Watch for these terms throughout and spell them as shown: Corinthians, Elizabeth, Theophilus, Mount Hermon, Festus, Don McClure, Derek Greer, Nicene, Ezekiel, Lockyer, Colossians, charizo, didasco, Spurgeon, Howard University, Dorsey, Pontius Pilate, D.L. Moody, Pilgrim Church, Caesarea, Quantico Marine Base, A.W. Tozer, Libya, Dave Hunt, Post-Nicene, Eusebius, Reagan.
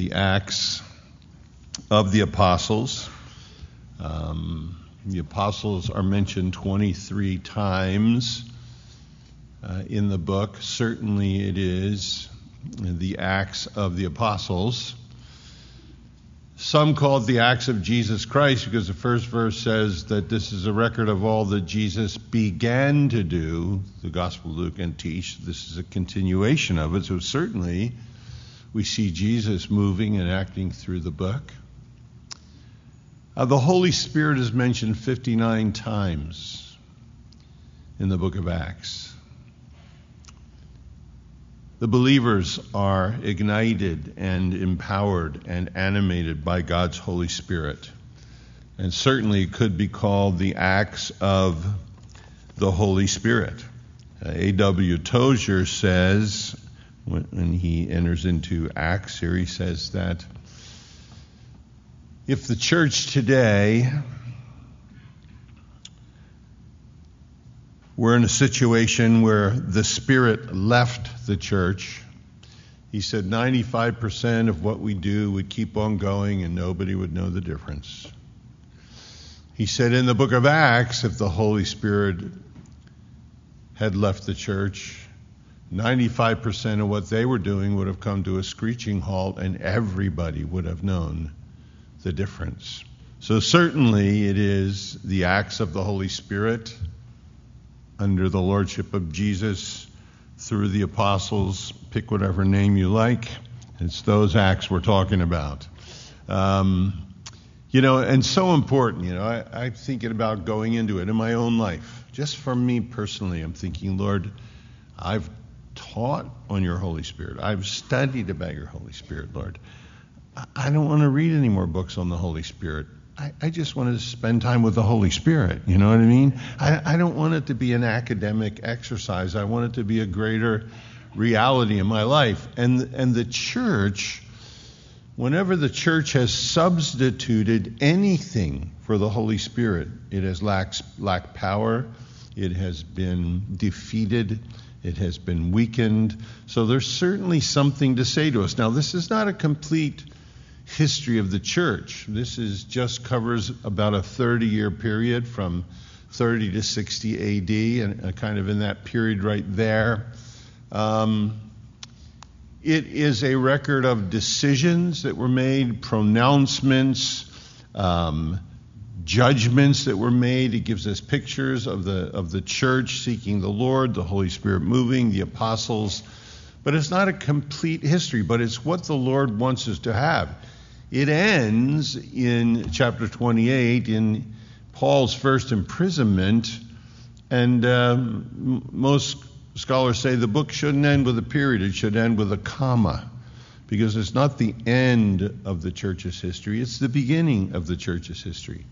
the Acts of the Apostles. The Apostles are mentioned 23 times in the book. Certainly it is the Acts of the Apostles. Some call it the Acts of Jesus Christ because the first verse says that this is a record of all that Jesus began to do, the Gospel of Luke, and teach. This is a continuation of it. So certainly we see Jesus moving and acting through the book. The Holy Spirit is mentioned 59 times in the book of Acts. The believers are ignited and empowered and animated by God's Holy Spirit. And certainly it could be called the Acts of the Holy Spirit. A.W. Tozer says, when he enters into Acts here, he says that if the church today we're in a situation where the Spirit left the church. He said 95% of what we do would keep on going and nobody would know the difference. He said in the book of Acts, if the Holy Spirit had left the church, 95% of what they were doing would have come to a screeching halt and everybody would have known the difference. So certainly it is the Acts of the Holy Spirit under the lordship of Jesus, through the apostles, pick whatever name you like. It's those acts we're talking about. And so important, I'm thinking about going into it in my own life. Just for me personally, I'm thinking, Lord, I've taught on your Holy Spirit. I've studied about your Holy Spirit, Lord. I don't want to read any more books on the Holy Spirit. I just want to spend time with the Holy Spirit, you know what I mean? I don't want it to be an academic exercise. I want it to be a greater reality in my life. And the church, whenever the church has substituted anything for the Holy Spirit, it has lacked power, it has been defeated, it has been weakened. So there's certainly something to say to us. Now, this is not a complete history of the church. This is just covers about a 30-year period from 30 to 60 AD, and kind of in that period right there. It is a record of decisions that were made, pronouncements, judgments that were made. It gives us pictures of the church seeking the Lord, the Holy Spirit moving, the apostles. But it's not a complete history, but it's what the Lord wants us to have. It ends in chapter 28 in Paul's first imprisonment, and most scholars say the book shouldn't end with a period. It should end with a comma, because it's not the end of the church's history. It's the beginning of the church's history.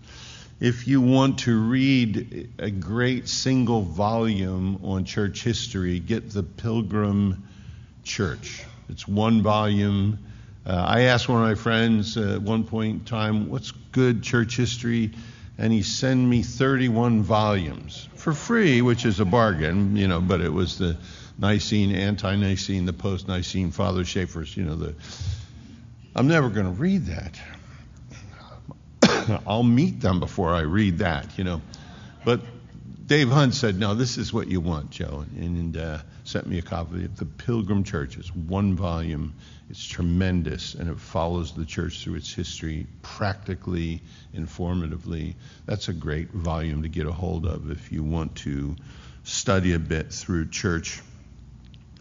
If you want to read a great single volume on church history, get the Pilgrim Church. It's one volume. I asked one of my friends at one point in time, what's good church history? And he sent me 31 volumes for free, which is a bargain, but it was the Nicene, Anti-Nicene, the Post-Nicene, Father Schaeffer's, I'm never going to read that. I'll meet them before I read that, But Dave Hunt said, no, this is what you want, Joe, and sent me a copy of the Pilgrim Church. It's one volume. It's tremendous, and it follows the church through its history practically, informatively. That's a great volume to get a hold of if you want to study a bit through church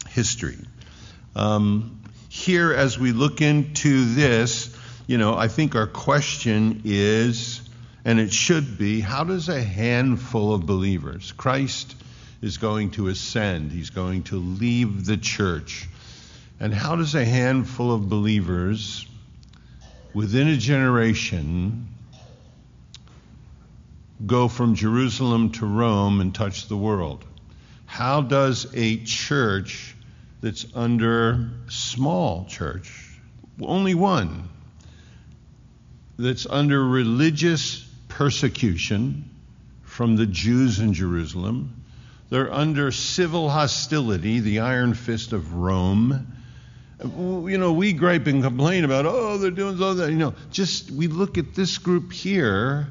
history. Here, as we look into this, I think our question is, and it should be, how does a handful of believers, Christ is going to ascend, he's going to leave the church, and how does a handful of believers within a generation go from Jerusalem to Rome and touch the world? How does a church that's under small church, only one, that's under religious persecution from the Jews in Jerusalem. They're under civil hostility, the iron fist of Rome. You know, we gripe and complain about, oh, they're doing so that. You know, just we look at this group here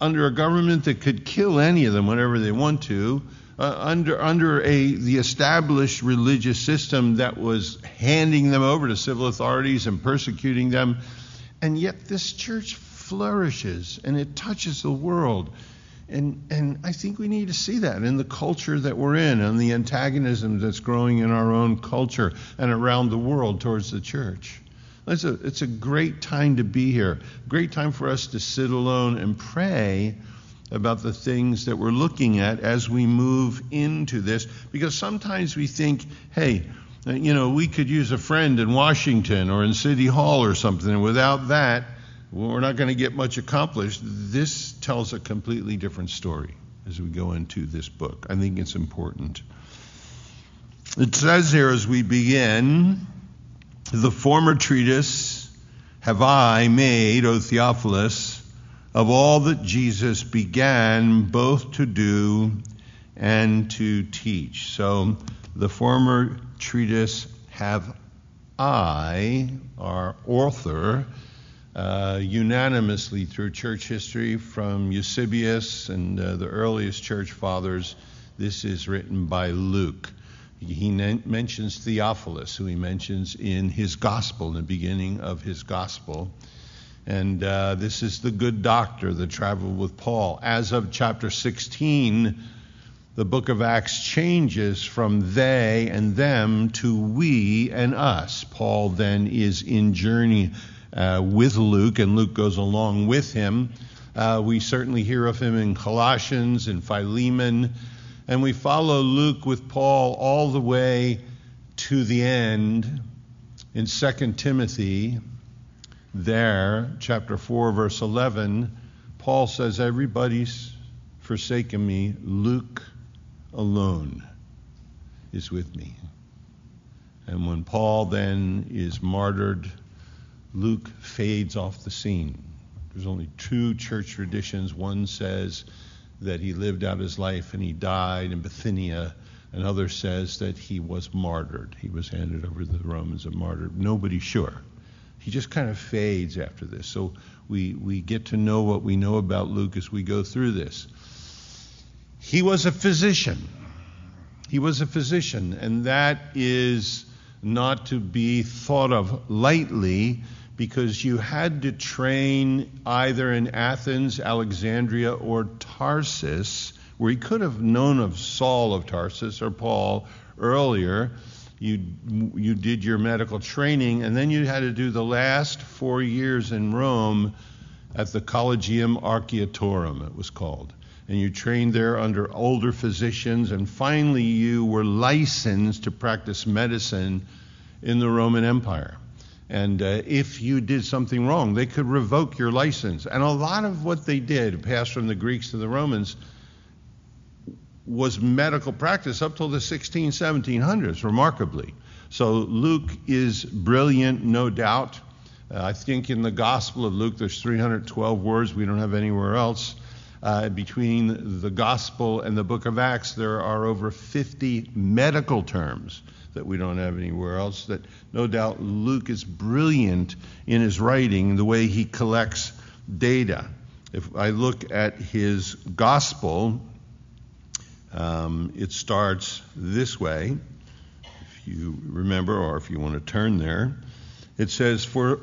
under a government that could kill any of them whenever they want to, under the established religious system that was handing them over to civil authorities and persecuting them. And yet this church flourishes and it touches the world. And I think we need to see that in the culture that we're in and the antagonism that's growing in our own culture and around the world towards the church. It's a great time to be here, great time for us to sit alone and pray about the things that we're looking at as we move into this, because sometimes we think, hey, you know, we could use a friend in Washington or in City Hall or something, and without that, we're not going to get much accomplished. This tells a completely different story as we go into this book. I think it's important. It says here as we begin, the former treatise have I made, O Theophilus, of all that Jesus began both to do and to teach. So the former treatise have I, our author, unanimously through church history from Eusebius and the earliest church fathers, this is written by Luke. He mentions Theophilus, who he mentions in his gospel, in the beginning of his gospel. And this is the good doctor that traveled with Paul. As of chapter 16, the book of Acts changes from they and them to we and us. Paul then is in journey with Luke, and Luke goes along with him. We certainly hear of him in Colossians and Philemon, and we follow Luke with Paul all the way to the end in 2 Timothy. There, chapter 4, verse 11, Paul says, everybody's forsaken me, Luke alone is with me. And when Paul then is martyred, Luke fades off the scene. There's only two church traditions. One says that he lived out his life and he died in Bithynia. Another says that he was martyred. He was handed over to the Romans and martyred. Nobody's sure. He just kind of fades after this. So we get to know what we know about Luke as we go through this. He was a physician. He was a physician, and that is not to be thought of lightly, because you had to train either in Athens, Alexandria, or Tarsus, where he could have known of Saul of Tarsus or Paul earlier. You did your medical training, and then you had to do the last 4 years in Rome at the Collegium Archaeotorum, it was called. And you trained there under older physicians, and finally you were licensed to practice medicine in the Roman Empire. And if you did something wrong, they could revoke your license. And a lot of what they did, passed from the Greeks to the Romans, was medical practice up till the 1700s, remarkably. So Luke is brilliant, no doubt. I think in the Gospel of Luke, there's 312 words. We don't have anywhere else. Between the Gospel and the book of Acts, there are over 50 medical terms that we don't have anywhere else, that no doubt Luke is brilliant in his writing, the way he collects data. If I look at his Gospel, it starts this way, if you remember, or if you want to turn there. It says, for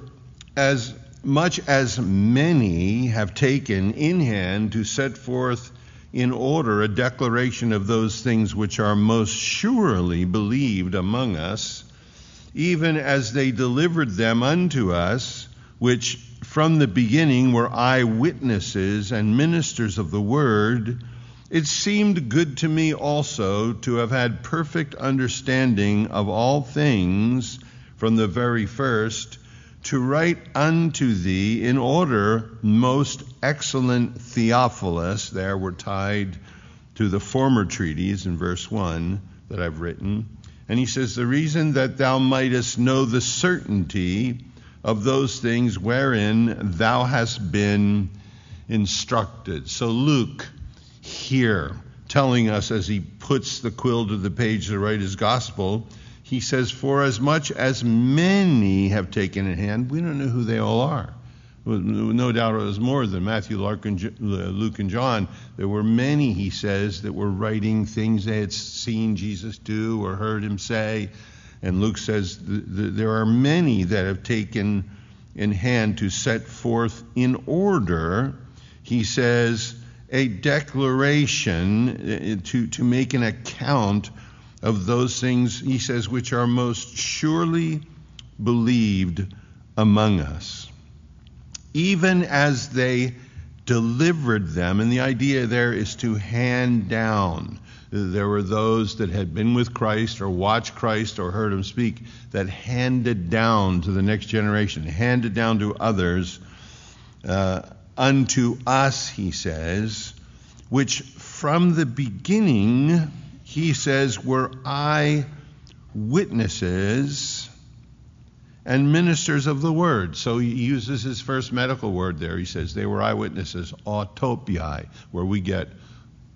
as much as many have taken in hand to set forth in order a declaration of those things which are most surely believed among us, even as they delivered them unto us, which from the beginning were eyewitnesses and ministers of the word, it seemed good to me also to have had perfect understanding of all things from the very first, to write unto thee in order, most excellent Theophilus. There we're tied to the former treatise in verse 1 that I've written. And he says, the reason that thou mightest know the certainty of those things wherein thou hast been instructed. So Luke here telling us, as he puts the quill to the page to write his gospel, He says, for as much as many have taken in hand, we don't know who they all are. No doubt it was more than Matthew, Luke, and John. There were many, he says, that were writing things they had seen Jesus do or heard him say. And Luke says there are many that have taken in hand to set forth in order, he says, a declaration to make an account of those things, he says, which are most surely believed among us, even as they delivered them. And the idea there is to hand down. There were those that had been with Christ or watched Christ or heard him speak that handed down to the next generation, handed down to others, unto us, he says, which from the beginning, he says, were eye witnesses and ministers of the word. So he uses his first medical word there. He says they were eyewitnesses, autopii, where we get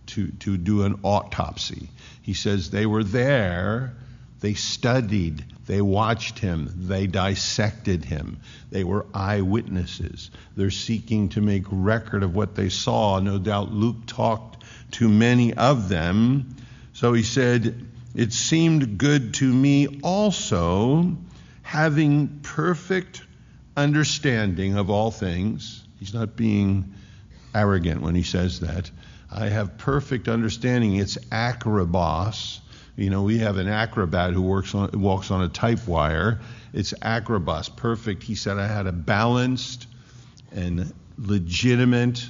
to do an autopsy. He says they were there, they studied, they watched him, they dissected him. They were eyewitnesses. They're seeking to make record of what they saw. No doubt Luke talked to many of them. So he said, it seemed good to me also, having perfect understanding of all things. He's not being arrogant when he says that. I have perfect understanding. It's acrobos. You know, we have an acrobat who walks on a type wire. It's acrobos, perfect. He said, I had a balanced and legitimate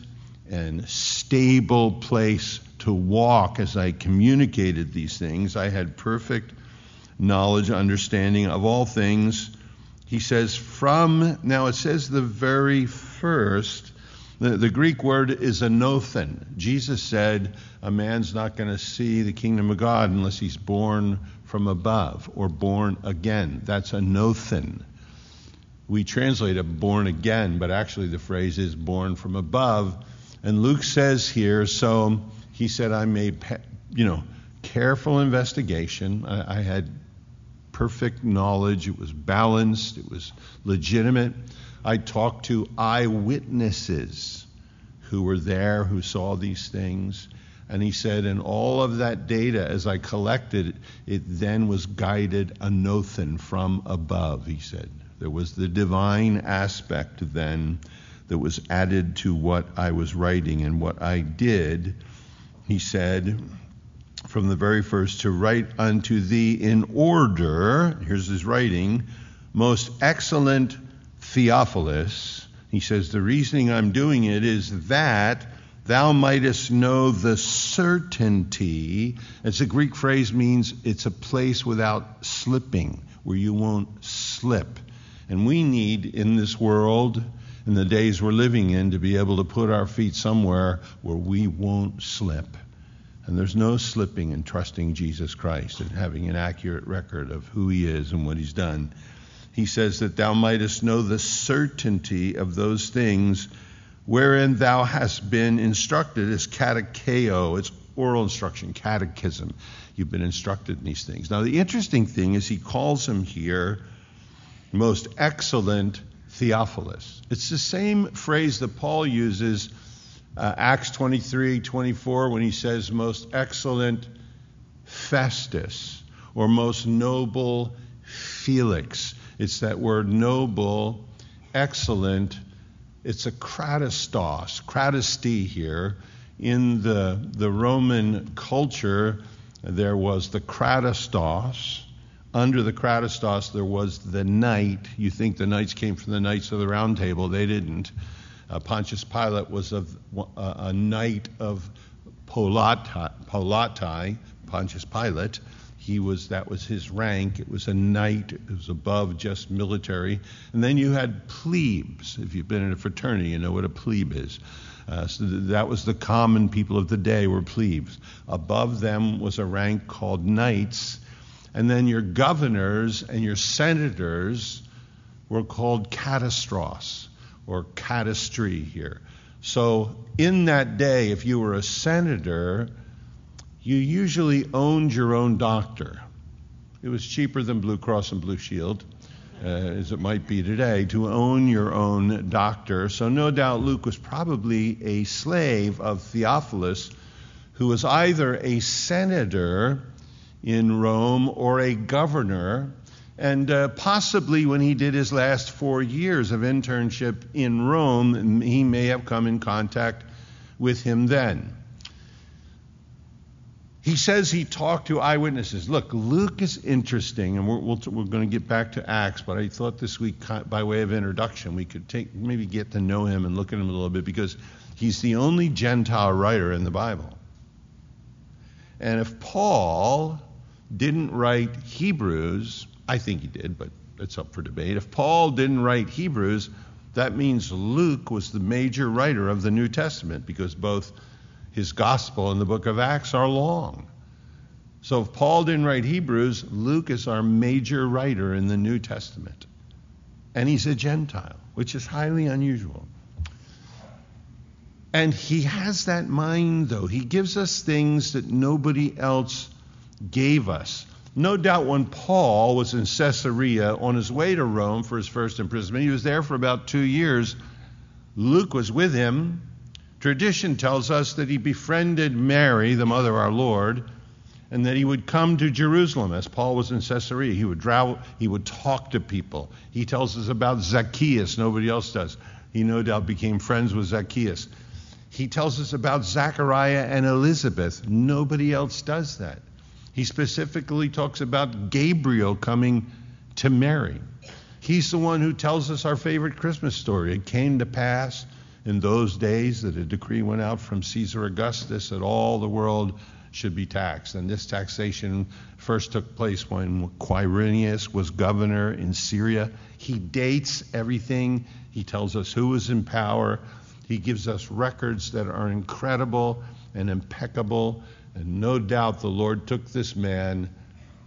and stable place to walk as I communicated these things. I had perfect knowledge, understanding of all things. He says now it says the very first, the Greek word is anothen. Jesus said, a man's not going to see the kingdom of God unless he's born from above or born again. That's anothen. We translate it born again, but actually the phrase is born from above. And Luke says here, so he said, I made, careful investigation. I had perfect knowledge. It was balanced. It was legitimate. I talked to eyewitnesses who were there, who saw these things. And he said, and all of that data, as I collected, it then was guided anothen, from above, he said. There was the divine aspect then that was added to what I was writing and what I did. He said, from the very first, to write unto thee in order, here's his writing, most excellent Theophilus. He says, the reasoning I'm doing it is that thou mightest know the certainty. It's a Greek phrase, means it's a place without slipping, where you won't slip. And we need in this world, in the days we're living in, to be able to put our feet somewhere where we won't slip. And there's no slipping in trusting Jesus Christ and having an accurate record of who he is and what he's done. He says that thou mightest know the certainty of those things wherein thou hast been instructed. It's catecheo, it's oral instruction, catechism. You've been instructed in these things. Now the interesting thing is he calls him here most excellent Theophilus. It's the same phrase that Paul uses, Acts 23:24, when he says most excellent Festus, or most noble Felix. It's that word noble, excellent. It's a kratistos, kratisti here. In the Roman culture, there was the kratistos. Under the kratistos, there was the knight. You think the knights came from the Knights of the Round Table. They didn't. Pontius Pilate was a knight of Polati, Pontius Pilate. That was his rank. It was a knight. It was above just military. And then you had plebes. If you've been in a fraternity, you know what a plebe is. So that was the common people of the day were plebes. Above them was a rank called knights. And then your governors and your senators were called catastros, or catastri here. So in that day, if you were a senator, you usually owned your own doctor. It was cheaper than Blue Cross and Blue Shield, as it might be today, to own your own doctor. So no doubt Luke was probably a slave of Theophilus, who was either a senator in Rome or a governor, and possibly when he did his last 4 years of internship in Rome, he may have come in contact with him then. He says he talked to eyewitnesses. Look, Luke is interesting, and we're going to get back to Acts, but I thought this week, by way of introduction, we could maybe get to know him and look at him a little bit, because he's the only Gentile writer in the Bible. And if Paul didn't write Hebrews, I think he did, but it's up for debate. If Paul didn't write Hebrews, that means Luke was the major writer of the New Testament, because both his gospel and the book of Acts are long. So if Paul didn't write Hebrews, Luke is our major writer in the New Testament. And he's a Gentile, which is highly unusual. And he has that mind, though. He gives us things that nobody else gave us. No doubt when Paul was in Caesarea on his way to Rome for his first imprisonment, he was there for about 2 years. Luke was with him. Tradition tells us that he befriended Mary, the mother of our Lord, and that he would come to Jerusalem. As Paul was in Caesarea, he would travel, he would talk to people. He tells us about Zacchaeus. Nobody else does. He no doubt became friends with Zacchaeus. He tells us about Zachariah and Elizabeth. Nobody else does that. He specifically talks about Gabriel coming to Mary. He's the one who tells us our favorite Christmas story. It came to pass in those days that a decree went out from Caesar Augustus that all the world should be taxed. And this taxation first took place when Quirinius was governor in Syria. He dates everything. He tells us who was in power. He gives us records that are incredible and impeccable. And no doubt the Lord took this man,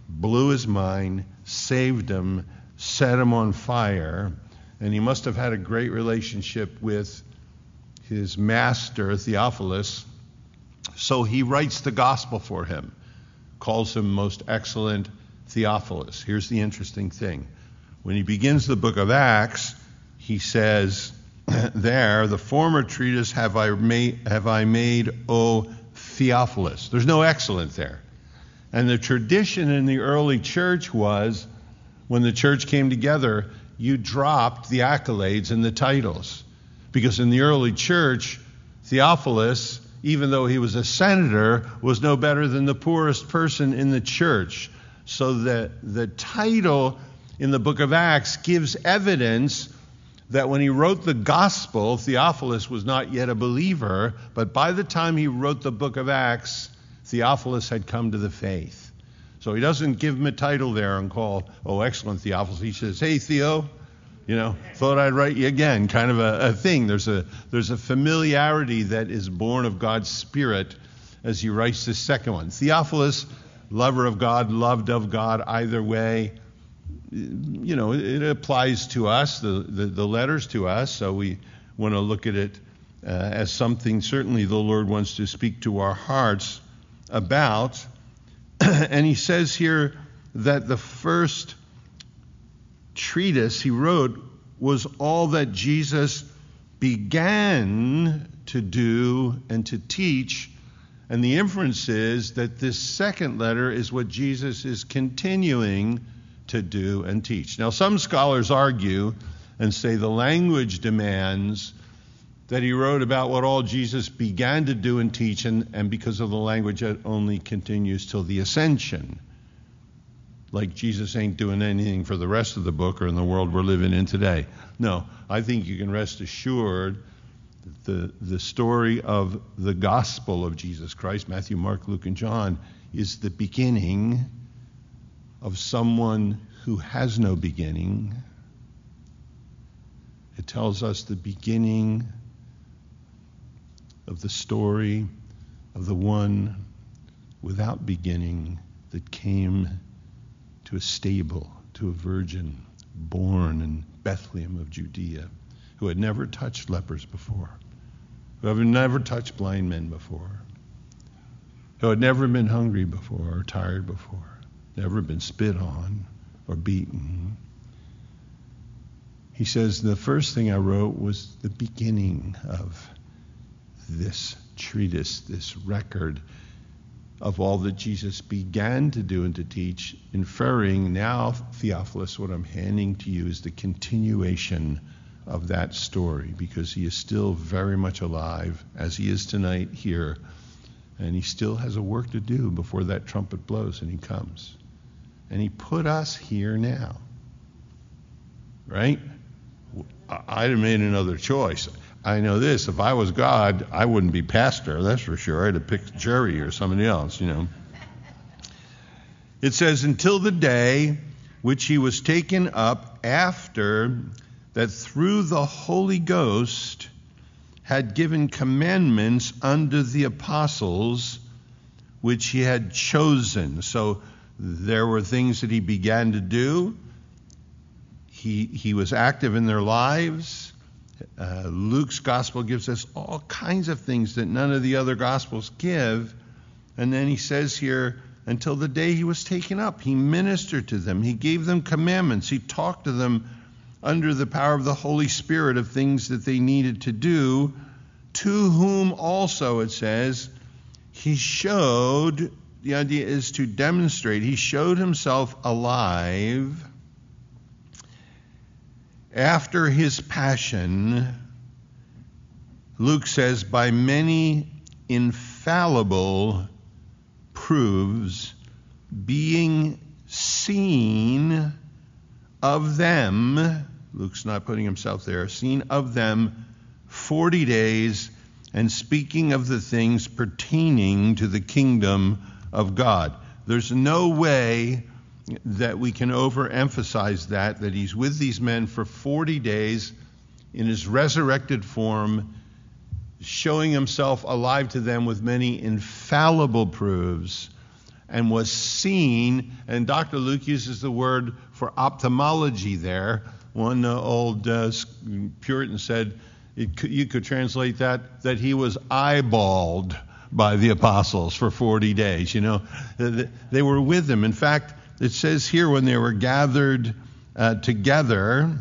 blew his mind, saved him, set him on fire. And he must have had a great relationship with his master, Theophilus. So he writes the gospel for him, calls him most excellent Theophilus. Here's the interesting thing. When he begins the book of Acts, he says, there, the former treatise have I made, O Theophilus. There's no excellent there. And the tradition in the early church was, when the church came together, you dropped the accolades and the titles. Because in the early church, Theophilus, even though he was a senator, was no better than the poorest person in the church. So that the title in the book of Acts gives evidence that when he wrote the gospel, Theophilus was not yet a believer, but by the time he wrote the book of Acts, Theophilus had come to the faith. So he doesn't give him a title there and call, oh, excellent Theophilus. He says, hey, Theo, thought I'd write you again, kind of a thing. There's a familiarity that is born of God's Spirit as he writes this second one. Theophilus, lover of God, loved of God, either way. It applies to us, the letters to us, so we want to look at it as something certainly the Lord wants to speak to our hearts about. And he says here that the first treatise he wrote was all that Jesus began to do and to teach, and the inference is that this second letter is what Jesus is continuing to do and teach. Now, some scholars argue and say the language demands that he wrote about what all Jesus began to do and teach, and because of the language, it only continues till the ascension. Like Jesus ain't doing anything for the rest of the book or in the world we're living in today. No, I think you can rest assured that the story of the gospel of Jesus Christ, Matthew, Mark, Luke, and John, is the beginning of someone who has no beginning. It tells us the beginning of the story of the one without beginning that came to a stable, to a virgin born in Bethlehem of Judea, who had never touched lepers before, who had never touched blind men before, who had never been hungry before or tired before, never been spit on or beaten. He says, the first thing I wrote was the beginning of this treatise, this record of all that Jesus began to do and to teach, inferring now, Theophilus, what I'm handing to you is the continuation of that story, because he is still very much alive as he is tonight here, and he still has a work to do before that trumpet blows and he comes. And he put us here now, right? I'd have made another choice. I know this. If I was God, I wouldn't be pastor, that's for sure. I'd have picked Jerry or somebody else, you know. It says, until the day which he was taken up, after that through the Holy Ghost had given commandments unto the apostles which he had chosen. So there were things that he began to do. He was active in their lives. Luke's gospel gives us all kinds of things that none of the other gospels give. And then he says here, until the day he was taken up, he ministered to them. He gave them commandments. He talked to them under the power of the Holy Spirit of things that they needed to do, to whom also, it says, he showed, the idea is to demonstrate, he showed himself alive after his passion, Luke says, by many infallible proofs, being seen of them, Luke's not putting himself there, seen of them 40 days, and speaking of the things pertaining to the kingdom of God. There's no way that we can overemphasize that he's with these men for 40 days in his resurrected form, showing himself alive to them with many infallible proofs, and was seen, and Dr. Luke uses the word for ophthalmology there. One old Puritan said you could translate that he was eyeballed by the apostles for 40 days. You know, they were with him. In fact, it says here when they were gathered together,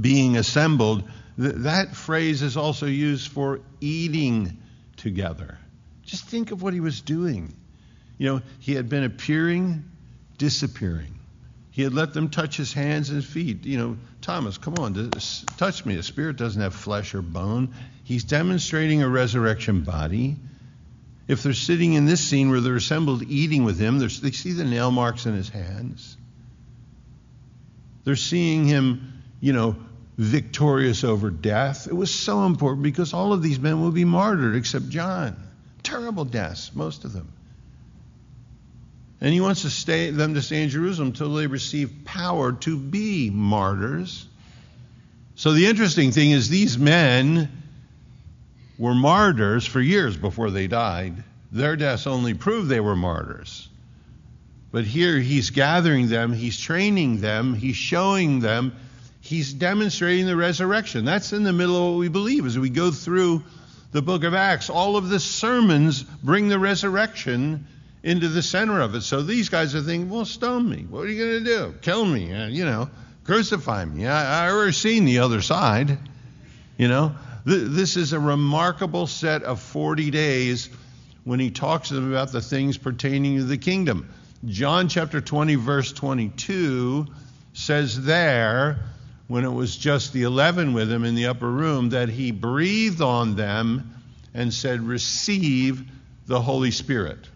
being assembled, that phrase is also used for eating together. Just think of what he was doing. You know, he had been appearing, disappearing. He had let them touch his hands and feet. You know, Thomas, come on, touch me. The spirit doesn't have flesh or bone. He's demonstrating a resurrection body. If they're sitting in this scene where they're assembled eating with him, they see the nail marks in his hands. They're seeing him, you know, victorious over death. It was so important because all of these men will be martyred except John. Terrible deaths, most of them. And he wants them to stay in Jerusalem until they receive power to be martyrs. So the interesting thing is these men were martyrs for years before they died. Their deaths only prove they were martyrs. But here he's gathering them, he's training them, he's showing them, he's demonstrating the resurrection. That's in the middle of what we believe as we go through the book of Acts. All of the sermons bring the resurrection into the center of it. So these guys are thinking, well, stone me. What are you going to do? Kill me, you know, crucify me. I've already seen the other side, you know. This is a remarkable set of 40 days when he talks to them about the things pertaining to the kingdom. John chapter 20, verse 22 says there, when it was just the 11 with him in the upper room, that he breathed on them and said, receive the Holy Spirit.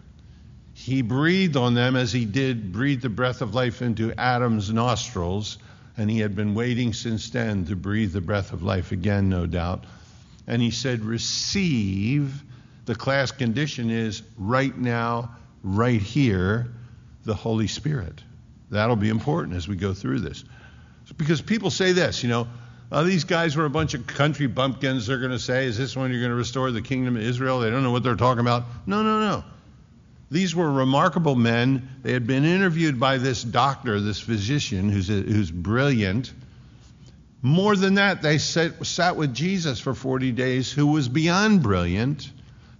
He breathed on them as he did breathe the breath of life into Adam's nostrils, and he had been waiting since then to breathe the breath of life again, no doubt. And he said, receive. The class condition is right now, right here, the Holy Spirit. That'll be important as we go through this. Because people say this, you know, these guys were a bunch of country bumpkins. They're going to say, is this when you're going to restore the kingdom of Israel? They don't know what they're talking about. No. These were remarkable men. They had been interviewed by this doctor, this physician, who's brilliant. More than that, they sat with Jesus for 40 days, who was beyond brilliant,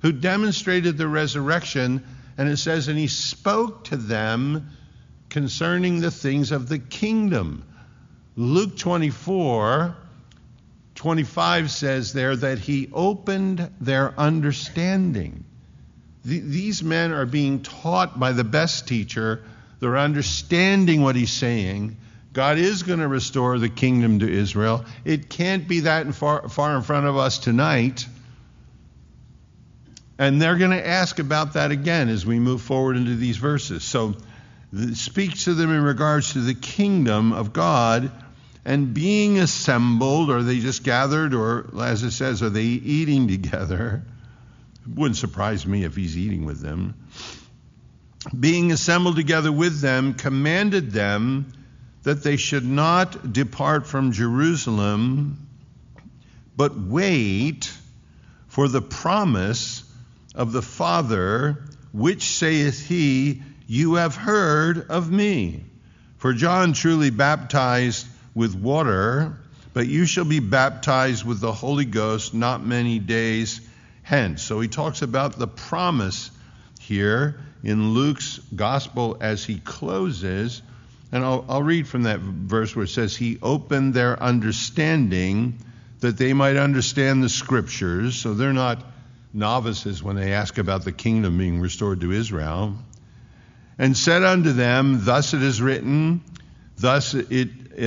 who demonstrated the resurrection. And it says, and he spoke to them concerning the things of the kingdom. Luke 24:25 says there that he opened their understanding. These men are being taught by the best teacher. They're understanding what he's saying. God is going to restore the kingdom to Israel. It can't be that far in front of us tonight. And they're going to ask about that again as we move forward into these verses. So speaks to them in regards to the kingdom of God and being assembled. Are they just gathered, or as it says, are they eating together? It wouldn't surprise me if he's eating with them. Being assembled together with them, commanded them that they should not depart from Jerusalem, but wait for the promise of the Father, which saith he, you have heard of me. For John truly baptized with water, but you shall be baptized with the Holy Ghost not many days hence. So he talks about the promise here in Luke's gospel as he closes. And I'll read from that verse where it says, he opened their understanding that they might understand the scriptures. So they're not novices when they ask about the kingdom being restored to Israel. And said unto them, thus it is written, thus it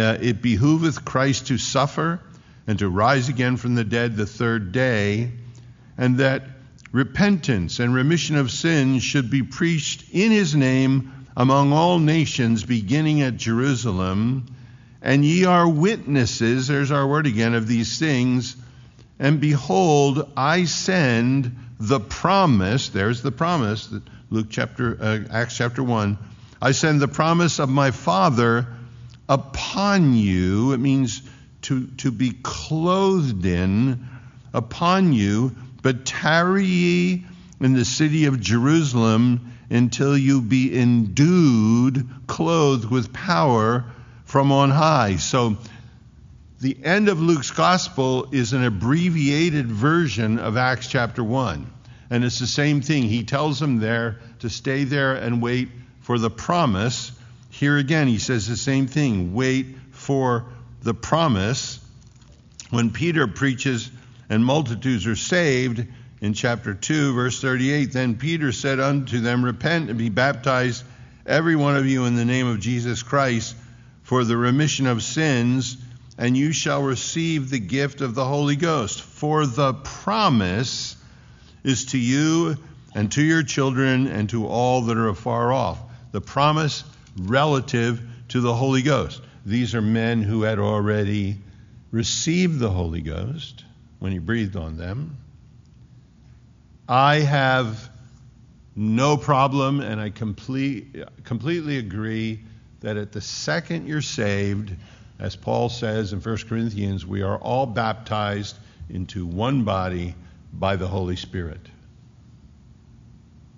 behooveth Christ to suffer and to rise again from the dead the third day, and that repentance and remission of sins should be preached in his name among all nations, beginning at Jerusalem. And ye are witnesses, there's our word again, of these things. And behold, I send the promise, there's the promise, Acts chapter 1. I send the promise of my Father upon you. It means to be clothed in, upon you. But tarry ye in the city of Jerusalem until you be endued, clothed with power from on high. So the end of Luke's gospel is an abbreviated version of Acts chapter 1. And it's the same thing. He tells them there to stay there and wait for the promise. Here again, he says the same thing. Wait for the promise. When Peter preaches and multitudes are saved, in chapter 2, verse 38, then Peter said unto them, repent and be baptized, every one of you, in the name of Jesus Christ, for the remission of sins, and you shall receive the gift of the Holy Ghost. For the promise is to you and to your children and to all that are afar off. The promise relative to the Holy Ghost. These are men who had already received the Holy Ghost when he breathed on them. I have no problem, and I completely agree that at the second you're saved, as Paul says in 1 Corinthians, we are all baptized into one body by the Holy Spirit.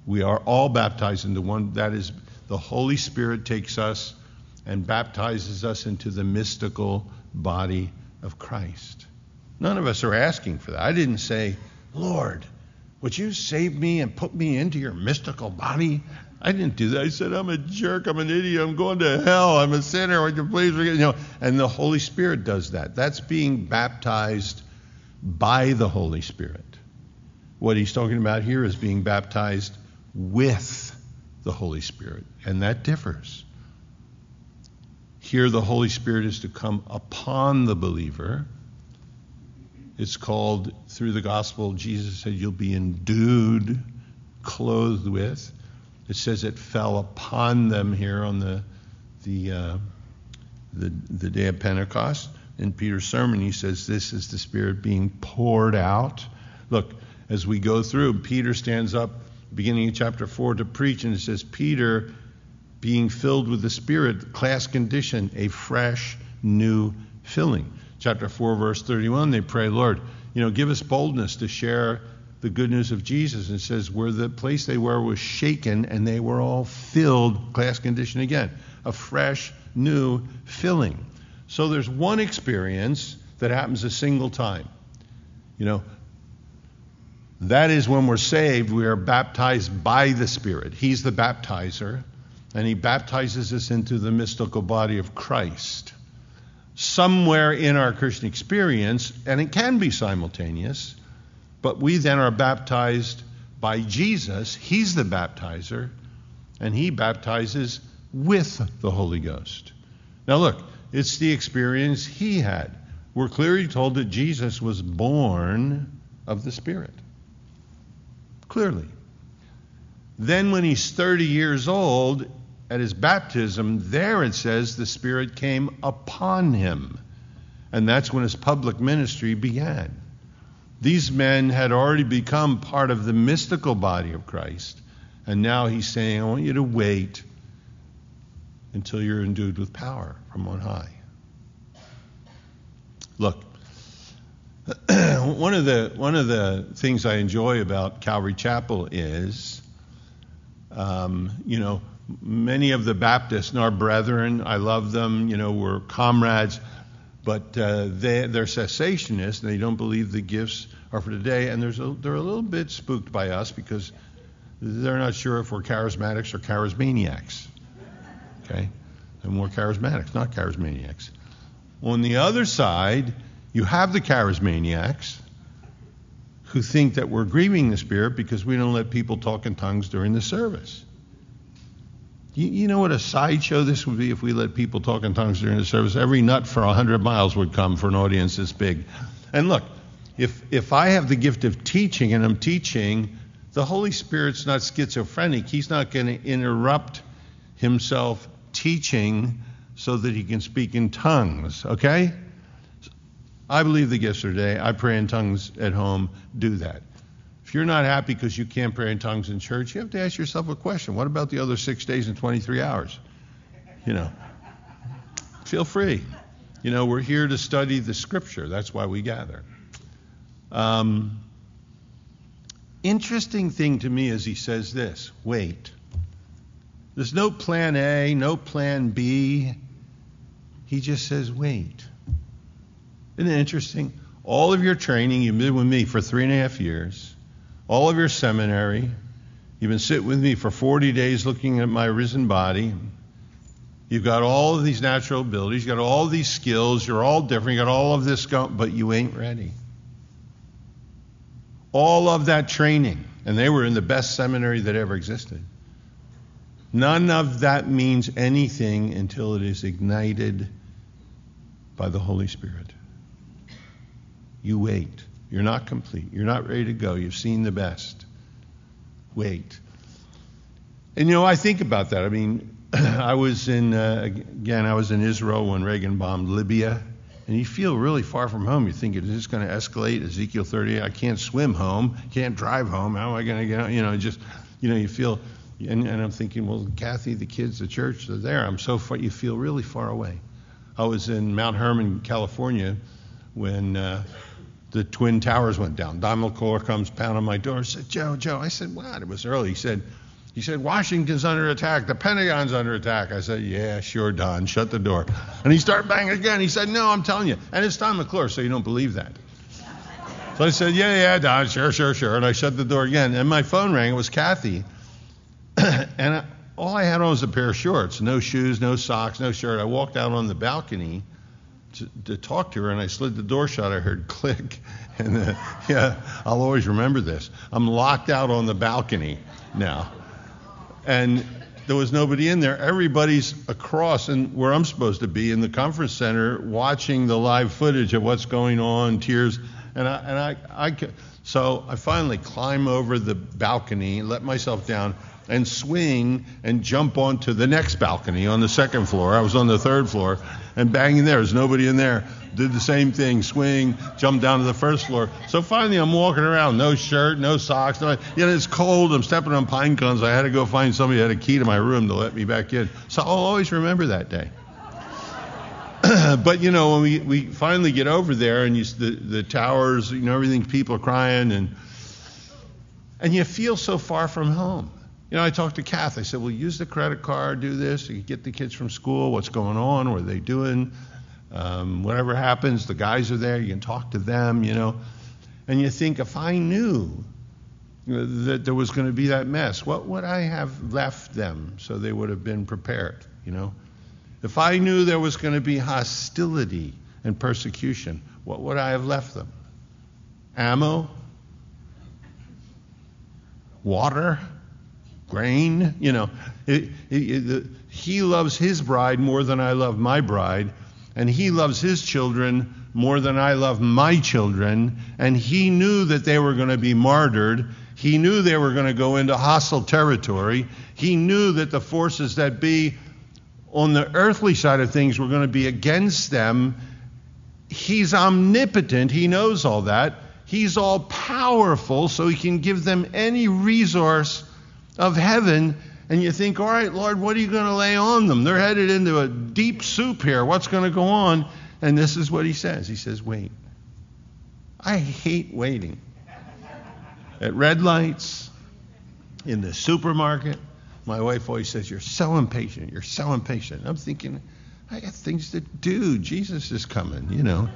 We are all baptized into one. That is, the Holy Spirit takes us and baptizes us into the mystical body of Christ. None of us are asking for that. I didn't say, Lord, would you save me and put me into your mystical body? I didn't do that. I said, I'm a jerk. I'm an idiot. I'm going to hell. I'm a sinner. Would you please forgive me? And the Holy Spirit does that. That's being baptized by the Holy Spirit. What he's talking about here is being baptized with the Holy Spirit. And that differs. Here the Holy Spirit is to come upon the believer. It's called, through the gospel, Jesus said, you'll be endued, clothed with. It says it fell upon them here on the day of Pentecost. In Peter's sermon, he says, this is the Spirit being poured out. Look, as we go through, Peter stands up, beginning of chapter 4, to preach, and it says, Peter, being filled with the Spirit, class condition, a fresh, new filling. Chapter 4, verse 31, they pray, Lord, give us boldness to share the good news of Jesus. And it says, where the place they were was shaken, and they were all filled, class condition again, a fresh, new filling. So there's one experience that happens a single time. That is when we're saved, we are baptized by the Spirit. He's the baptizer. and he baptizes us into the mystical body of Christ. Somewhere in our Christian experience, and it can be simultaneous, but we then are baptized by Jesus. He's the baptizer, and he baptizes with the Holy Ghost. Now look, it's the experience he had. We're clearly told that Jesus was born of the Spirit. Clearly. Then when he's 30 years old, at his baptism, there it says the Spirit came upon him. And that's when his public ministry began. These men had already become part of the mystical body of Christ. And now he's saying, I want you to wait until you're endued with power from on high. Look, one of the things I enjoy about Calvary Chapel is, many of the Baptists and our brethren, I love them, we're comrades, but they're cessationists and they don't believe the gifts are for today. And they're a little bit spooked by us because they're not sure if we're charismatics or charismaniacs. Okay? They're more charismatics, not charismaniacs. On the other side, you have the charismaniacs who think that we're grieving the Spirit because we don't let people talk in tongues during the service. You know what a sideshow this would be if we let people talk in tongues during the service? Every nut for 100 miles would come for an audience this big. And look, if I have the gift of teaching and I'm teaching, the Holy Spirit's not schizophrenic. He's not going to interrupt himself teaching so that he can speak in tongues, okay? I believe the gifts are today. I pray in tongues at home. Do that. If you're not happy because you can't pray in tongues in church, you have to ask yourself a question. What about the other 6 days and 23 hours? Feel free. We're here to study the Scripture. That's why we gather. Interesting thing to me is he says this. Wait. There's no plan A, no plan B. He just says, wait. Isn't it interesting? All of your training, you've been with me for 3.5 years. All of your seminary, you've been sitting with me for 40 days looking at my risen body. You've got all of these natural abilities. You've got all these skills. You're all different. You've got all of this going, but you ain't ready. All of that training, and they were in the best seminary that ever existed. None of that means anything until it is ignited by the Holy Spirit. You wait. You're not complete. You're not ready to go. You've seen the best. Wait. And, I think about that. I mean, I was in Israel when Reagan bombed Libya. And you feel really far from home. You think, is this going to escalate? Ezekiel 38, I can't swim home. Can't drive home. How am I going to get out? You feel, and I'm thinking, well, Kathy, the kids, the church, they're there. I'm so far, you feel really far away. I was in Mount Hermon, California, when... The Twin Towers went down. Don McClure comes pounding my door and said, Joe. I said, what? It was early. He said, Washington's under attack. The Pentagon's under attack. I said, yeah, sure, Don. Shut the door. And he started banging again. He said, no, I'm telling you. And it's Don McClure, so you don't believe that. So I said, yeah, Don, sure. And I shut the door again. And my phone rang. It was Kathy. And all I had on was a pair of shorts. No shoes, no socks, no shirt. I walked out on the balcony to talk to her, and I slid the door shut. I heard click, and I'll always remember this. I'm locked out on the balcony now, and there was nobody in there. Everybody's across and where I'm supposed to be in the conference center, watching the live footage of what's going on, tears, so I finally climb over the balcony, let myself down, and swing and jump onto the next balcony on the second floor. I was on the third floor, and bang in there. There's nobody in there. Did the same thing, swing, jump down to the first floor. So finally I'm walking around, no shirt, no socks. It's cold. I'm stepping on pine cones. I had to go find somebody that had a key to my room to let me back in. So I'll always remember that day. But, when we finally get over there and the towers, everything, people are crying. And you feel so far from home. I talked to Kath. I said, well, use the credit card, do this. You get the kids from school. What's going on? What are they doing? Whatever happens, the guys are there. You can talk to them. And you think, if I knew that there was going to be that mess. What would I have left them so they would have been prepared, you know? If I knew there was going to be hostility and persecution, what would I have left them? Ammo? Water? Grain? You know, he loves his bride more than I love my bride, and he loves his children more than I love my children, and he knew that they were going to be martyred. He knew they were going to go into hostile territory. He knew that the forces that be on the earthly side of things were going to be against them. He's omnipotent. He knows all that. He's all powerful, so he can give them any resource of heaven. And you think, all right, Lord, what are you going to lay on them? They're headed into a deep soup here. What's going to go on? And this is what he says. He says, wait. I hate waiting. At red lights, in the supermarket. My wife always says, you're so impatient. You're so impatient. I'm thinking, I got things to do. Jesus is coming, you know.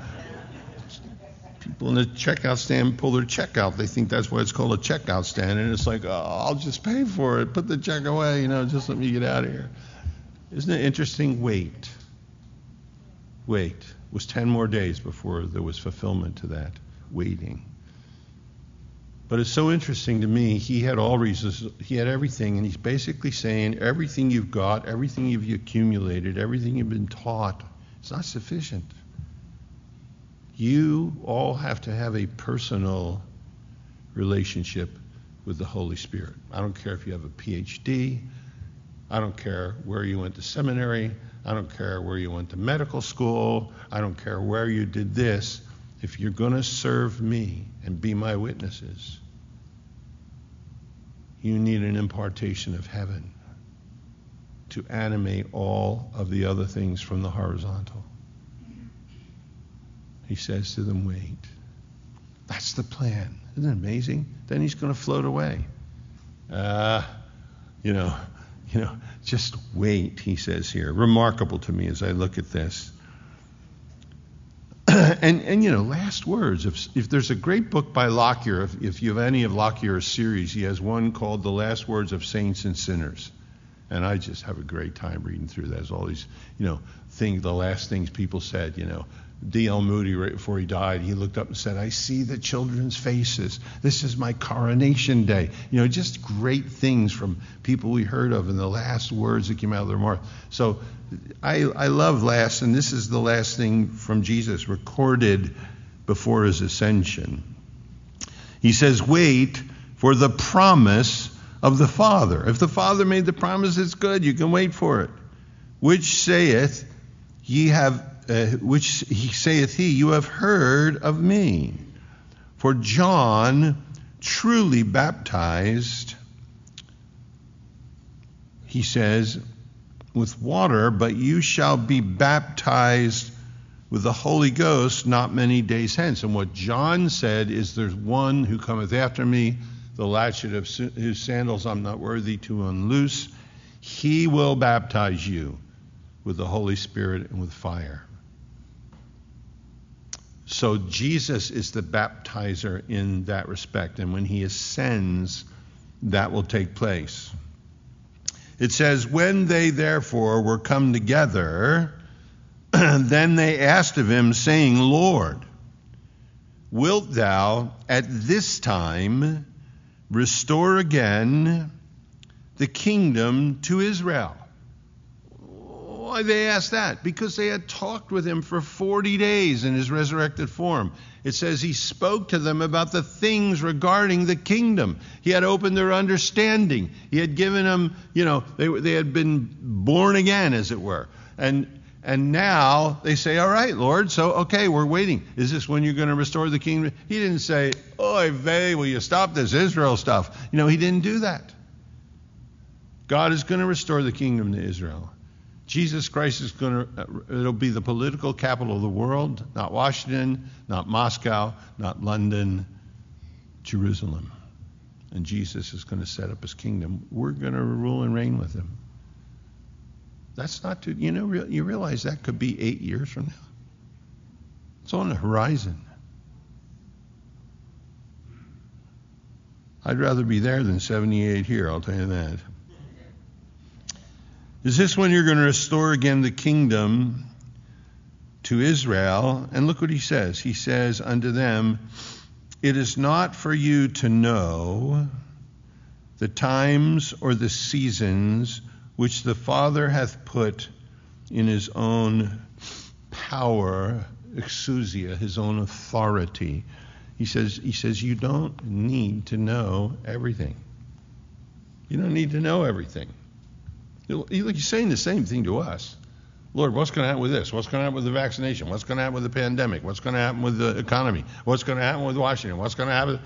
People in the checkout stand pull their check out. They think that's why it's called a checkout stand. And it's like, oh, I'll just pay for it. Put the check away, you know, just let me get out of here. Isn't it interesting? Wait. It was 10 more days before there was fulfillment to that waiting. But it's so interesting to me, he had all reasons, he had everything, and he's basically saying everything you've got, everything you've accumulated, everything you've been taught, it's not sufficient. You all have to have a personal relationship with the Holy Spirit. I don't care if you have a PhD, I don't care where you went to seminary, I don't care where you went to medical school, I don't care where you did this. If you're going to serve me and be my witnesses, you need an impartation of heaven to animate all of the other things from the horizontal. He says to them, wait. That's the plan. Isn't it amazing? Then he's going to float away. Just wait, he says here. Remarkable to me as I look at this. And last words. If there's a great book by Lockyer, if you have any of Lockyer's series, he has one called The Last Words of Saints and Sinners. And I just have a great time reading through that. There's all these, things, the last things people said, D.L. Moody, right before he died, he looked up and said, I see the children's faces. This is my coronation day. Just great things from people we heard of and the last words that came out of their mouth. So I love last, and this is the last thing from Jesus recorded before his ascension. He says, wait for the promise of the Father. If the Father made the promise, it's good. You can wait for it. Which he saith he, you have heard of me. For John truly baptized, he says, with water, but you shall be baptized with the Holy Ghost not many days hence. And what John said is, there's one who cometh after me, the latchet of whose sandals I'm not worthy to unloose. He will baptize you with the Holy Spirit and with fire. So Jesus is the baptizer in that respect. And when he ascends, that will take place. It says, when they therefore were come together, then they asked of him, saying, Lord, wilt thou at this time restore again the kingdom to Israel? Why they asked that? Because they had talked with him for 40 days in his resurrected form. It says he spoke to them about the things regarding the kingdom. He had opened their understanding. He had given them, they had been born again, as it were. And now they say, all right, Lord, so, okay, we're waiting. Is this when you're going to restore the kingdom? He didn't say, oy vey, will you stop this Israel stuff? He didn't do that. God is going to restore the kingdom to Israel. Jesus Christ is it'll be the political capital of the world, not Washington, not Moscow, not London, Jerusalem. And Jesus is going to set up his kingdom. We're going to rule and reign with him. That's not too, you realize that could be 8 years from now. It's on the horizon. I'd rather be there than 78 here, I'll tell you that. Is this when you're going to restore again the kingdom to Israel? And look what he says. He says unto them, it is not for you to know the times or the seasons which the Father hath put in his own power, exousia, his own authority. He says, you don't need to know everything. You don't need to know everything. He's saying the same thing to us. Lord, what's going to happen with this? What's going to happen with the vaccination? What's going to happen with the pandemic? What's going to happen with the economy? What's going to happen with Washington? What's going to happen?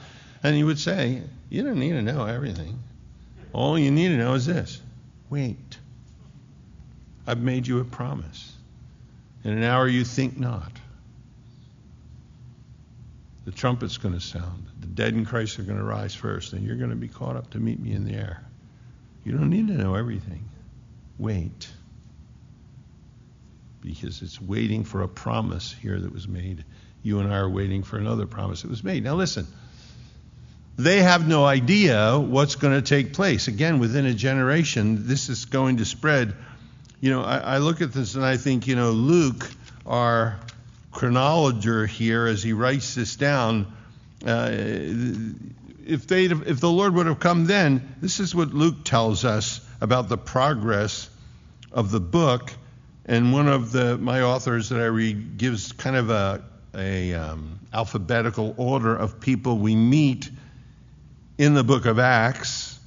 And he would say, you don't need to know everything. All you need to know is this. Wait. I've made you a promise. In an hour you think not. The trumpet's going to sound. The dead in Christ are going to rise first, and you're going to be caught up to meet me in the air. You don't need to know everything. Wait. Because it's waiting for a promise here that was made. You and I are waiting for another promise that was made. Now listen, they have no idea what's going to take place. Again, within a generation, this is going to spread. You know, I look at this and I think, you know, Luke, our chronologist here, as he writes this down, if the Lord would have come then, this is what Luke tells us about the progress of the book. And one of my authors that I read gives kind of a alphabetical order of people we meet in the book of Acts.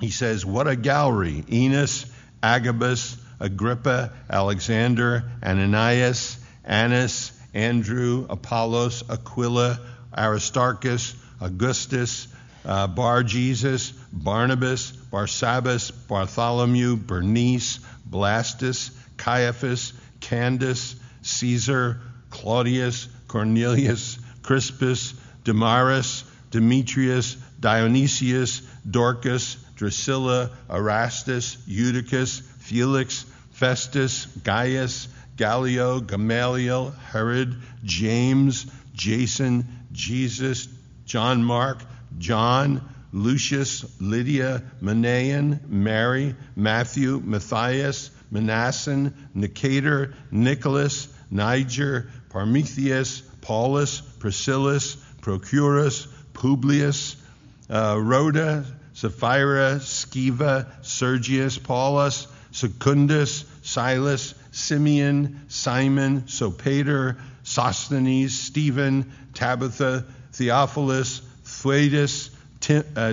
He says, what a gallery! Enos, Agabus, Agrippa, Alexander, Ananias, Annas, Andrew, Apollos, Aquila, Aristarchus, Augustus, Bar-Jesus, Barnabas, Barsabbas, Bartholomew, Bernice, Blastus, Caiaphas, Candace, Caesar, Claudius, Cornelius, Crispus, Damaris, Demetrius, Dionysius, Dorcas, Drusilla, Erastus, Eutychus, Felix, Festus, Gaius, Gallio, Gamaliel, Herod, James, Jason, Jesus, John Mark, John, Lucius, Lydia, Manaen, Mary, Matthew, Matthias, Manassen, Nicator, Nicholas, Niger, Parmetheus, Paulus, Priscillus, Procurus, Publius, Rhoda, Sapphira, Sceva, Sergius, Paulus, Secundus, Silas, Simeon, Simon, Sopater, Sosthenes, Stephen, Tabitha, Theophilus, Theudas,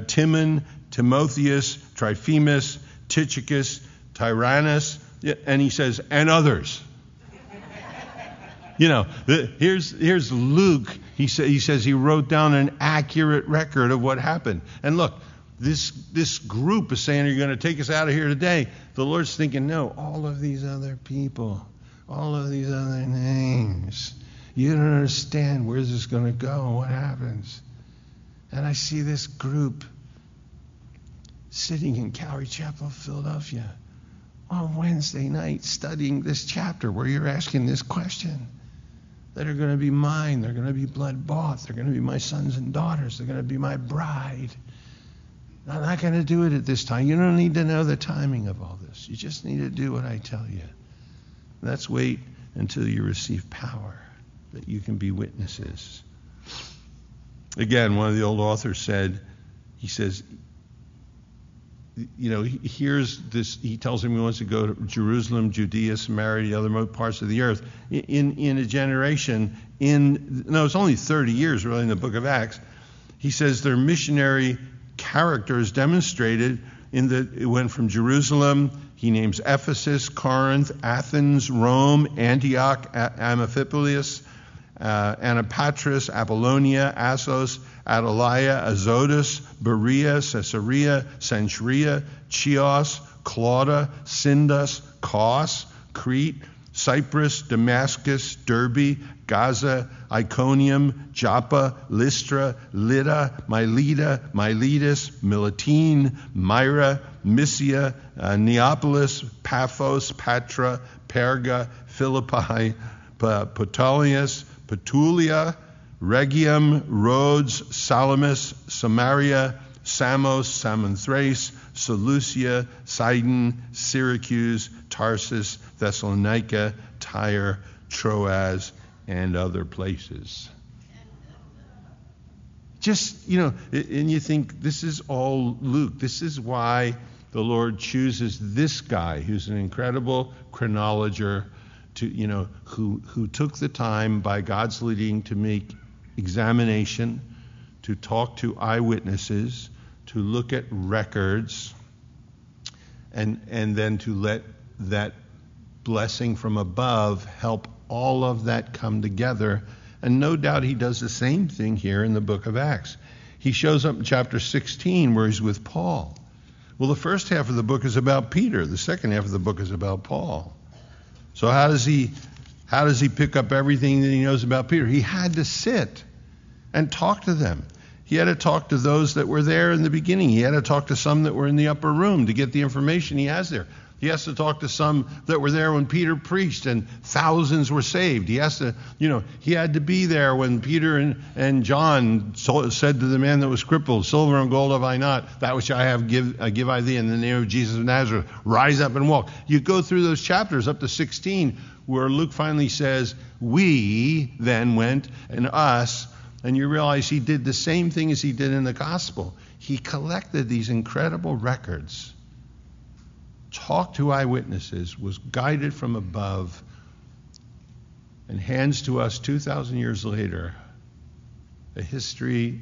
Timon, Timotheus, Trophimus, Tychicus, Tyrannus, and he says, and others. You know, here's Luke. He says he wrote down an accurate record of what happened. And look, this group is saying, are you going to take us out of here today? The Lord's thinking, no, all of these other people, all of these other names. You don't understand where's this going to go and what happens. And I see this group sitting in Calvary Chapel, Philadelphia, on Wednesday night studying this chapter where you're asking this question, that are going to be mine, they're going to be blood bought, they're going to be my sons and daughters, they're going to be my bride. I'm not going to do it at this time. You don't need to know the timing of all this. You just need to do what I tell you. And that's wait until you receive power, that you can be witnesses. Again, one of the old authors said, he says, you know, here's this, he tells him he wants to go to Jerusalem, Judea, Samaria, the other parts of the earth. In a generation, it's only 30 years really in the book of Acts, he says their missionary character is demonstrated in that it went from Jerusalem, he names Ephesus, Corinth, Athens, Rome, Antioch, Amphipolis, Anapatris, Apollonia, Assos, Adaliah, Azotus, Berea, Caesarea, Centuria, Chios, Clauda, Sindus, Kos, Crete, Cyprus, Damascus, Derbe, Gaza, Iconium, Joppa, Lystra, Lydda, Mileta, Miletus, Miletine, Myra, Mysia, Neapolis, Paphos, Patra, Perga, Philippi, Ptolemais, Petulia, Regium, Rhodes, Salamis, Samaria, Samos, Samothrace, Seleucia, Sidon, Syracuse, Tarsus, Thessalonica, Tyre, Troas, and other places. Just, you know, and you think this is all Luke. This is why the Lord chooses this guy who's an incredible chronologer to, you know, who took the time by God's leading to make examination, to talk to eyewitnesses, to look at records, and then to let that blessing from above help all of that come together. And no doubt he does the same thing here in the book of Acts. He shows up in chapter 16 where he's with Paul. Well, the first half of the book is about Peter. The second half of the book is about Paul. So how does he pick up everything that he knows about Peter? He had to sit and talk to them. He had to talk to those that were there in the beginning. He had to talk to some that were in the upper room to get the information he has there. He has to talk to some that were there when Peter preached and thousands were saved. He has to, you know, he had to be there when Peter and John said to the man that was crippled, "Silver and gold have I not. That which I have give I thee in the name of Jesus of Nazareth. Rise up and walk." You go through those chapters up to 16 where Luke finally says, "We then went," and us. And you realize he did the same thing as he did in the gospel. He collected these incredible records, talked to eyewitnesses, was guided from above, and hands to us 2,000 years later a history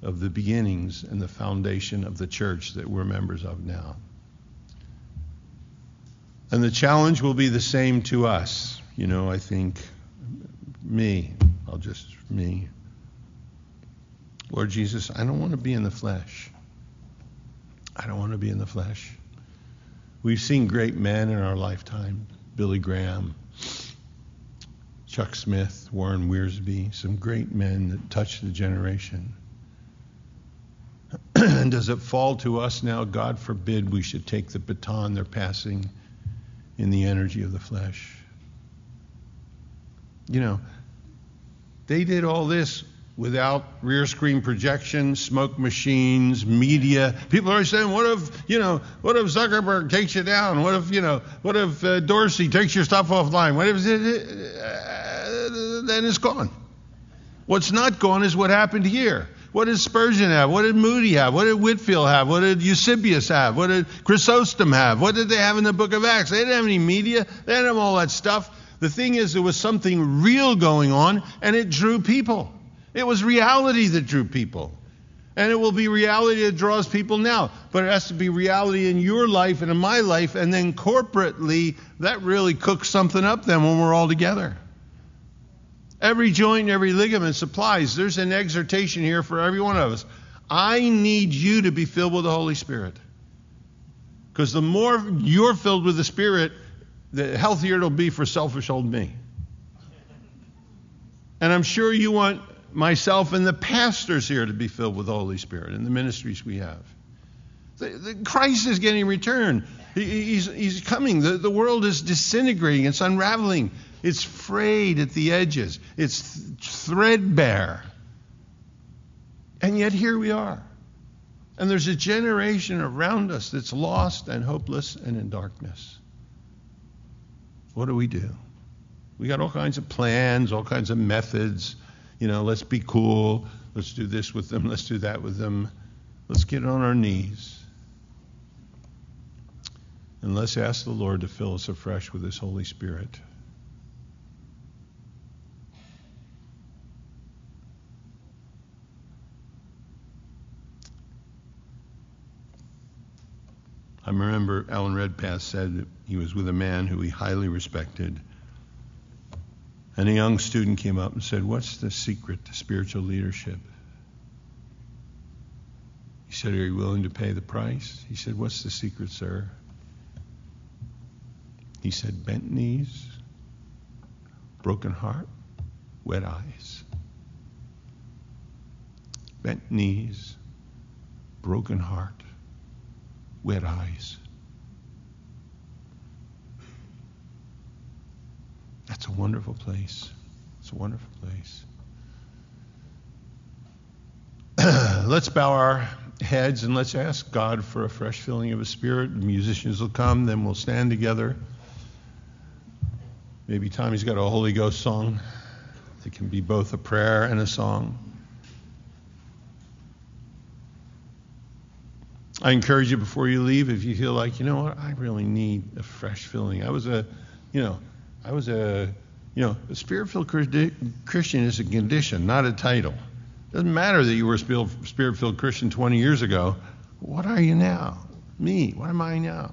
of the beginnings and the foundation of the church that we're members of now. And the challenge will be the same to us. You know, I think me. Lord Jesus, I don't want to be in the flesh. I don't want to be in the flesh. We've seen great men in our lifetime. Billy Graham, Chuck Smith, Warren Wiersbe, some great men that touched the generation. And does it fall to us now? God forbid we should take the baton they're passing in the energy of the flesh. You know, they did all this without rear screen projection, smoke machines, media. People are saying, what if Zuckerberg takes you down? What if Dorsey takes your stuff offline? What if then it's gone? What's not gone is what happened here. What did Spurgeon have? What did Moody have? What did Whitefield have? What did Eusebius have? What did Chrysostom have? What did they have in the book of Acts? They didn't have any media. They didn't have all that stuff. The thing is, there was something real going on, and it drew people. It was reality that drew people. And it will be reality that draws people now. But it has to be reality in your life and in my life. And then corporately, that really cooks something up then when we're all together. Every joint and every ligament supplies. There's an exhortation here for every one of us. I need you to be filled with the Holy Spirit. Because the more you're filled with the Spirit, the healthier it'll be for selfish old me. And I'm sure you want myself and the pastors here to be filled with the Holy Spirit and the ministries we have. The Christ is getting returned. He's coming. The world is disintegrating. It's unraveling. It's frayed at the edges. It's threadbare. And yet here we are. And there's a generation around us that's lost and hopeless and in darkness. What do? We got all kinds of plans, all kinds of methods. You know, let's be cool. Let's do this with them. Let's do that with them. Let's get on our knees. And let's ask the Lord to fill us afresh with his Holy Spirit. I remember Alan Redpath said he was with a man who he highly respected. And a young student came up and said, "What's the secret to spiritual leadership?" He said, "Are you willing to pay the price?" He said, "What's the secret, sir?" He said, "Bent knees, broken heart, wet eyes." Bent knees, broken heart, wet eyes. That's a wonderful place. It's a wonderful place. Let's bow our heads and let's ask God for a fresh filling of His Spirit. The musicians will come, then we'll stand together. Maybe Tommy's got a Holy Ghost song that can be both a prayer and a song. I encourage you before you leave, if you feel like, you know what, I really need a fresh filling. A spirit-filled Christian is a condition, not a title. Doesn't matter that you were a spirit-filled Christian 20 years ago. What are you now? Me. What am I now?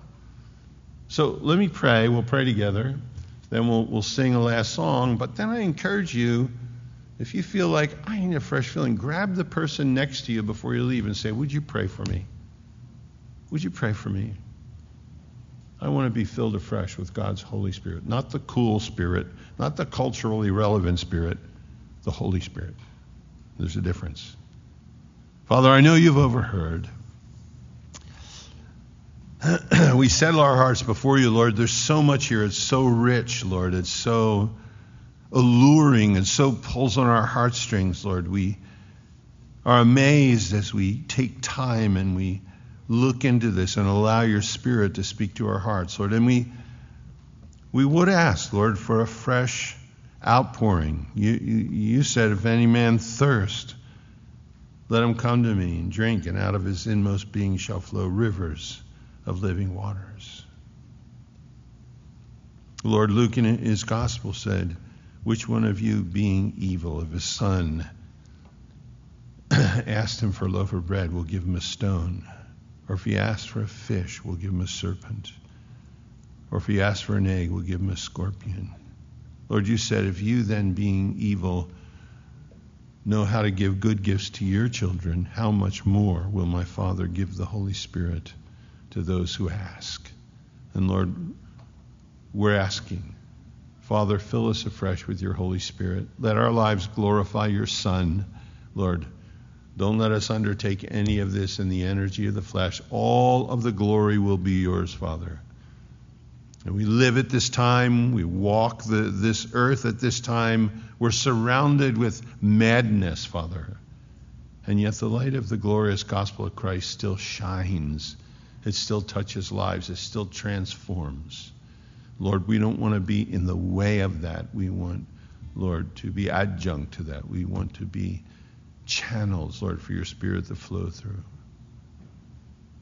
So let me pray. We'll pray together. Then we'll sing a last song. But then I encourage you, if you feel like I need a fresh filling, grab the person next to you before you leave and say, would you pray for me? Would you pray for me? I want to be filled afresh with God's Holy Spirit. Not the cool Spirit, not the culturally relevant Spirit, the Holy Spirit. There's a difference. Father, I know you've overheard. We settle our hearts before you, Lord. There's so much here. It's so rich, Lord. It's so alluring. It so pulls on our heartstrings, Lord. We are amazed as we take time and we look into this and allow your Spirit to speak to our hearts, Lord. And we would ask, Lord, for a fresh outpouring. You said, if any man thirst, let him come to me and drink, and out of his inmost being shall flow rivers of living waters. Lord, Luke in his gospel said, which one of you, being evil of his son, asked him for a loaf of bread, will give him a stone. Or if he asks for a fish, we'll give him a serpent. Or if he asks for an egg, we'll give him a scorpion. Lord, you said, if you then, being evil, know how to give good gifts to your children, how much more will my Father give the Holy Spirit to those who ask? And Lord, we're asking. Father, fill us afresh with your Holy Spirit. Let our lives glorify your Son, Lord. Don't let us undertake any of this in the energy of the flesh. All of the glory will be yours, Father. And we live at this time. We walk this earth at this time. We're surrounded with madness, Father. And yet the light of the glorious gospel of Christ still shines. It still touches lives. It still transforms. Lord, we don't want to be in the way of that. We want, Lord, to be adjunct to that. We want to be channels, Lord, for your Spirit to flow through.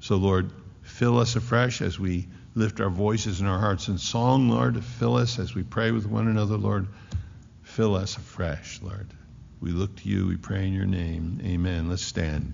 So, Lord, fill us afresh as we lift our voices and our hearts in song, Lord. Fill us as we pray with one another, Lord. Fill us afresh, Lord. We look to you. We pray in your name. Amen. Let's stand.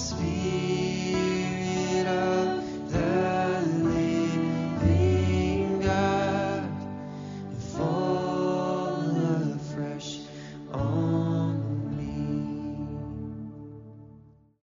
speak.